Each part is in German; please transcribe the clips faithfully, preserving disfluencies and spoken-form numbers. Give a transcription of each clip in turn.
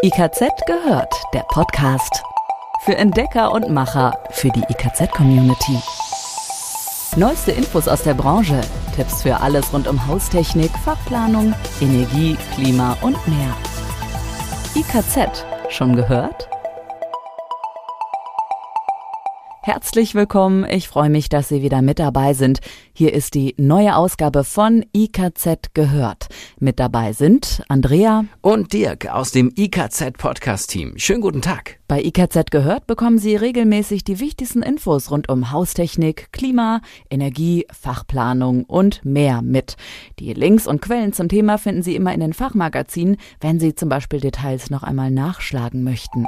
I K Z gehört, der Podcast. Für Entdecker und Macher, für die I K Z-Community. Neueste Infos aus der Branche, Tipps für alles rund um Haustechnik, Fachplanung, Energie, Klima und mehr. I K Z, schon gehört? Herzlich willkommen, ich freue mich, dass Sie wieder mit dabei sind. Hier ist die neue Ausgabe von I K Z gehört. Mit dabei sind Andrea und Dirk aus dem I K Z-Podcast-Team. Schönen guten Tag. Bei I K Z gehört bekommen Sie regelmäßig die wichtigsten Infos rund um Haustechnik, Klima, Energie, Fachplanung und mehr mit. Die Links und Quellen zum Thema finden Sie immer in den Fachmagazinen, wenn Sie zum Beispiel Details noch einmal nachschlagen möchten.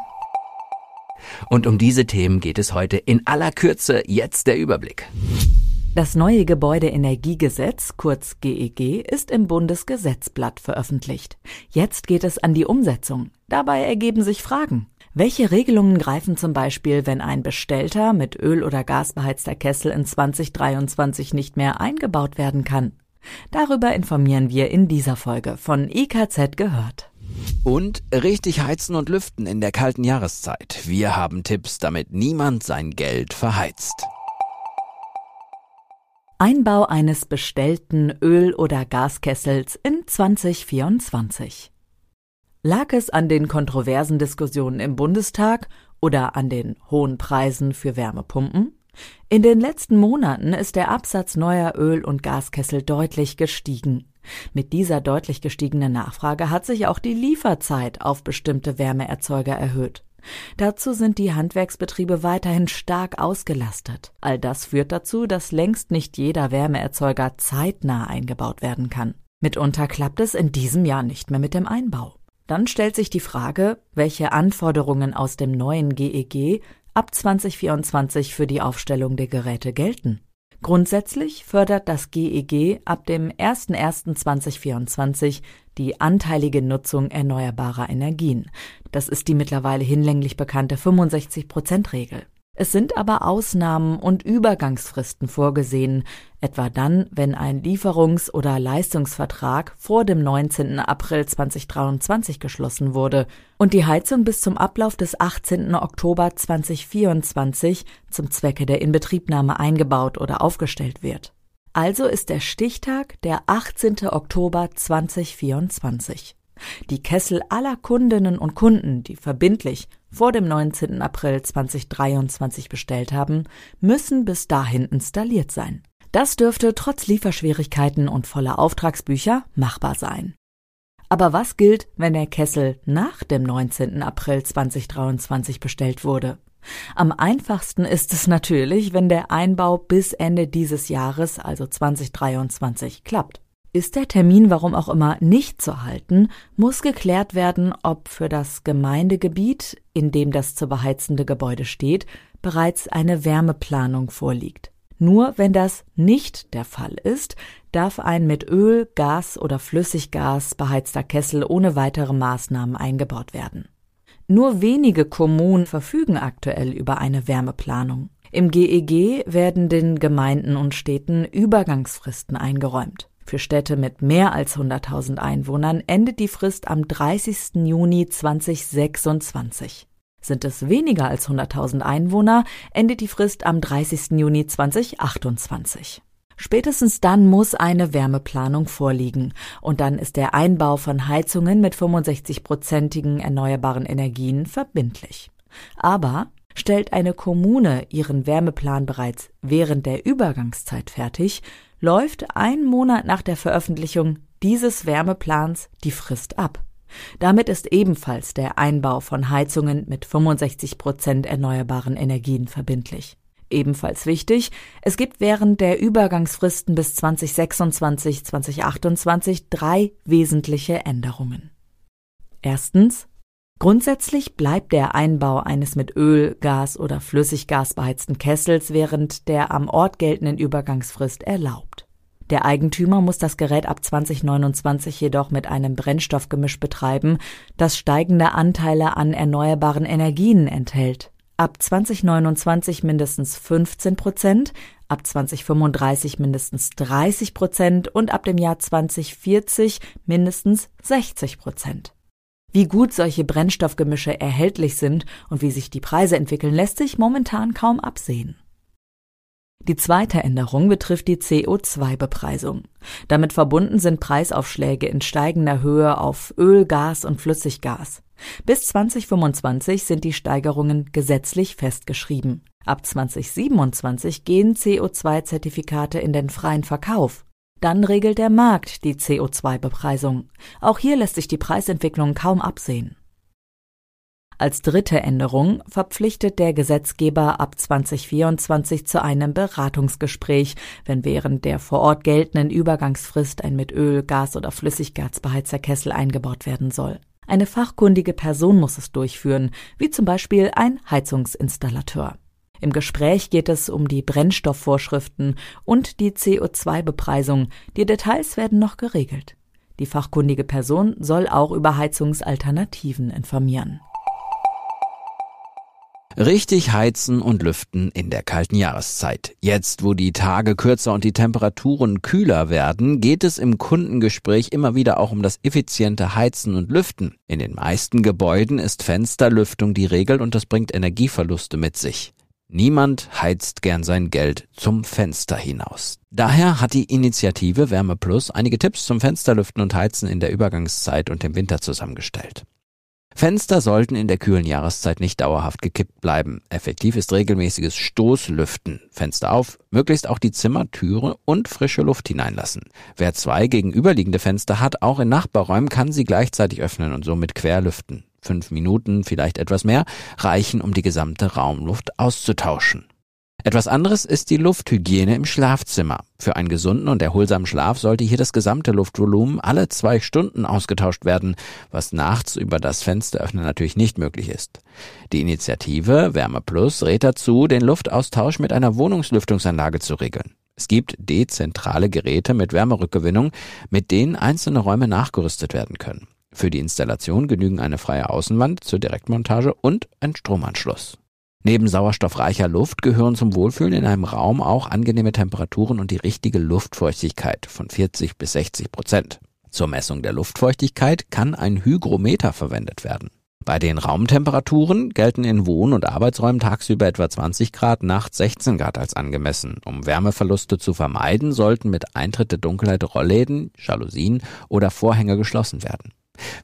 Und um diese Themen geht es heute in aller Kürze. Jetzt der Überblick. Das neue Gebäudeenergiegesetz, kurz G E G, ist im Bundesgesetzblatt veröffentlicht. Jetzt geht es an die Umsetzung. Dabei ergeben sich Fragen. Welche Regelungen greifen zum Beispiel, wenn ein bestellter, mit Öl oder Gas beheizter Kessel in zwanzig dreiundzwanzig nicht mehr eingebaut werden kann? Darüber informieren wir in dieser Folge von I K Z gehört. Und richtig heizen und lüften in der kalten Jahreszeit. Wir haben Tipps, damit niemand sein Geld verheizt. Einbau eines bestellten Öl- oder Gaskessels in zwanzig vierundzwanzig. Lag es an den kontroversen Diskussionen im Bundestag oder an den hohen Preisen für Wärmepumpen? In den letzten Monaten ist der Absatz neuer Öl- und Gaskessel deutlich gestiegen. Mit dieser deutlich gestiegenen Nachfrage hat sich auch die Lieferzeit auf bestimmte Wärmeerzeuger erhöht. Dazu sind die Handwerksbetriebe weiterhin stark ausgelastet. All das führt dazu, dass längst nicht jeder Wärmeerzeuger zeitnah eingebaut werden kann. Mitunter klappt es in diesem Jahr nicht mehr mit dem Einbau. Dann stellt sich die Frage, welche Anforderungen aus dem neuen G E G ab zwanzig vierundzwanzig für die Aufstellung der Geräte gelten. Grundsätzlich fördert das G E G ab dem erster erster zweitausendvierundzwanzig die anteilige Nutzung erneuerbarer Energien. Das ist die mittlerweile hinlänglich bekannte fünfundsechzig Prozent Regel. Es sind aber Ausnahmen und Übergangsfristen vorgesehen, etwa dann, wenn ein Lieferungs- oder Leistungsvertrag vor dem neunzehnten April zweitausenddreiundzwanzig geschlossen wurde und die Heizung bis zum Ablauf des achtzehnten Oktober zweitausendvierundzwanzig zum Zwecke der Inbetriebnahme eingebaut oder aufgestellt wird. Also ist der Stichtag der achtzehnten Oktober zweitausendvierundzwanzig. Die Kessel aller Kundinnen und Kunden, die verbindlich vor dem neunzehnten April zweitausenddreiundzwanzig bestellt haben, müssen bis dahin installiert sein. Das dürfte trotz Lieferschwierigkeiten und voller Auftragsbücher machbar sein. Aber was gilt, wenn der Kessel nach dem neunzehnten April zweitausenddreiundzwanzig bestellt wurde? Am einfachsten ist es natürlich, wenn der Einbau bis Ende dieses Jahres, also zweitausenddreiundzwanzig, klappt. Ist der Termin, warum auch immer, nicht zu halten, muss geklärt werden, ob für das Gemeindegebiet, in dem das zu beheizende Gebäude steht, bereits eine Wärmeplanung vorliegt. Nur wenn das nicht der Fall ist, darf ein mit Öl, Gas oder Flüssiggas beheizter Kessel ohne weitere Maßnahmen eingebaut werden. Nur wenige Kommunen verfügen aktuell über eine Wärmeplanung. Im G E G werden den Gemeinden und Städten Übergangsfristen eingeräumt. Für Städte mit mehr als hunderttausend Einwohnern endet die Frist am dreißigsten Juni zweitausendsechsundzwanzig. Sind es weniger als hunderttausend Einwohner, endet die Frist am dreißigsten Juni zweitausendachtundzwanzig. Spätestens dann muss eine Wärmeplanung vorliegen und dann ist der Einbau von Heizungen mit fünfundsechzig-prozentigen erneuerbaren Energien verbindlich. Aber stellt eine Kommune ihren Wärmeplan bereits während der Übergangszeit fertig, läuft ein Monat nach der Veröffentlichung dieses Wärmeplans die Frist ab. Damit ist ebenfalls der Einbau von Heizungen mit fünfundsechzig Prozent erneuerbaren Energien verbindlich. Ebenfalls wichtig, es gibt während der Übergangsfristen bis zweitausendsechsundzwanzig zweitausendachtundzwanzig drei wesentliche Änderungen. Erstens: Grundsätzlich bleibt der Einbau eines mit Öl, Gas oder Flüssiggas beheizten Kessels während der am Ort geltenden Übergangsfrist erlaubt. Der Eigentümer muss das Gerät ab zweitausendneunundzwanzig jedoch mit einem Brennstoffgemisch betreiben, das steigende Anteile an erneuerbaren Energien enthält. Ab zweitausendneunundzwanzig mindestens fünfzehn Prozent, ab zweitausendfünfunddreißig mindestens dreißig Prozent und ab dem Jahr zweitausendvierzig mindestens sechzig Prozent. Wie gut solche Brennstoffgemische erhältlich sind und wie sich die Preise entwickeln, lässt sich momentan kaum absehen. Die zweite Änderung betrifft die C O zwei Bepreisung. Damit verbunden sind Preisaufschläge in steigender Höhe auf Öl, Gas und Flüssiggas. Bis zwanzig fünfundzwanzig sind die Steigerungen gesetzlich festgeschrieben. Ab zwanzig siebenundzwanzig gehen C O zwei Zertifikate in den freien Verkauf. Dann regelt der Markt die C O zwei Bepreisung. Auch hier lässt sich die Preisentwicklung kaum absehen. Als dritte Änderung verpflichtet der Gesetzgeber ab zwanzig vierundzwanzig zu einem Beratungsgespräch, wenn während der vor Ort geltenden Übergangsfrist ein mit Öl, Gas oder Flüssiggas beheizter Kessel eingebaut werden soll. Eine fachkundige Person muss es durchführen, wie zum Beispiel ein Heizungsinstallateur. Im Gespräch geht es um die Brennstoffvorschriften und die C O zwei Bepreisung. Die Details werden noch geregelt. Die fachkundige Person soll auch über Heizungsalternativen informieren. Richtig heizen und lüften in der kalten Jahreszeit. Jetzt, wo die Tage kürzer und die Temperaturen kühler werden, geht es im Kundengespräch immer wieder auch um das effiziente Heizen und Lüften. In den meisten Gebäuden ist Fensterlüftung die Regel und das bringt Energieverluste mit sich. Niemand heizt gern sein Geld zum Fenster hinaus. Daher hat die Initiative WärmePlus einige Tipps zum Fensterlüften und Heizen in der Übergangszeit und im Winter zusammengestellt. Fenster sollten in der kühlen Jahreszeit nicht dauerhaft gekippt bleiben. Effektiv ist regelmäßiges Stoßlüften. Fenster auf, möglichst auch die Zimmertüre und frische Luft hineinlassen. Wer zwei gegenüberliegende Fenster hat, auch in Nachbarräumen, kann sie gleichzeitig öffnen und somit querlüften. Fünf Minuten, vielleicht etwas mehr, reichen, um die gesamte Raumluft auszutauschen. Etwas anderes ist die Lufthygiene im Schlafzimmer. Für einen gesunden und erholsamen Schlaf sollte hier das gesamte Luftvolumen alle zwei Stunden ausgetauscht werden, was nachts über das Fensteröffnen natürlich nicht möglich ist. Die Initiative WärmePlus rät dazu, den Luftaustausch mit einer Wohnungslüftungsanlage zu regeln. Es gibt dezentrale Geräte mit Wärmerückgewinnung, mit denen einzelne Räume nachgerüstet werden können. Für die Installation genügen eine freie Außenwand zur Direktmontage und ein Stromanschluss. Neben sauerstoffreicher Luft gehören zum Wohlfühlen in einem Raum auch angenehme Temperaturen und die richtige Luftfeuchtigkeit von vierzig bis sechzig Prozent. Zur Messung der Luftfeuchtigkeit kann ein Hygrometer verwendet werden. Bei den Raumtemperaturen gelten in Wohn- und Arbeitsräumen tagsüber etwa zwanzig Grad, nachts sechzehn Grad als angemessen. Um Wärmeverluste zu vermeiden, sollten mit Eintritt der Dunkelheit Rollläden, Jalousien oder Vorhänge geschlossen werden.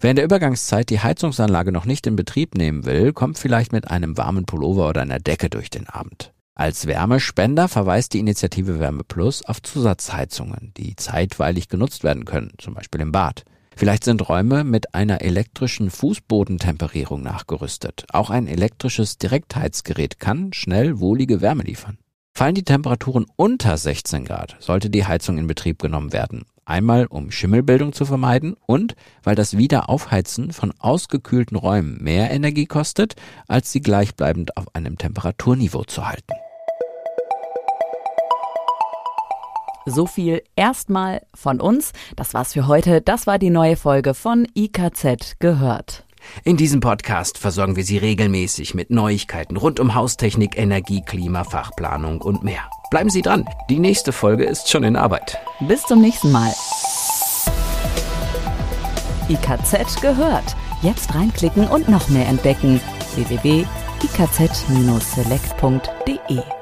Wer in der Übergangszeit die Heizungsanlage noch nicht in Betrieb nehmen will, kommt vielleicht mit einem warmen Pullover oder einer Decke durch den Abend. Als Wärmespender verweist die Initiative WärmePlus auf Zusatzheizungen, die zeitweilig genutzt werden können, zum Beispiel im Bad. Vielleicht sind Räume mit einer elektrischen Fußbodentemperierung nachgerüstet. Auch ein elektrisches Direktheizgerät kann schnell wohlige Wärme liefern. Fallen die Temperaturen unter sechzehn Grad, sollte die Heizung in Betrieb genommen werden. Einmal, um Schimmelbildung zu vermeiden und weil das Wiederaufheizen von ausgekühlten Räumen mehr Energie kostet, als sie gleichbleibend auf einem Temperaturniveau zu halten. So viel erstmal von uns. Das war's für heute. Das war die neue Folge von I K Z gehört. In diesem Podcast versorgen wir Sie regelmäßig mit Neuigkeiten rund um Haustechnik, Energie, Klima, Fachplanung und mehr. Bleiben Sie dran, die nächste Folge ist schon in Arbeit. Bis zum nächsten Mal. I K Z gehört. Jetzt reinklicken und noch mehr entdecken. w w w Punkt i k z Bindestrich select Punkt d e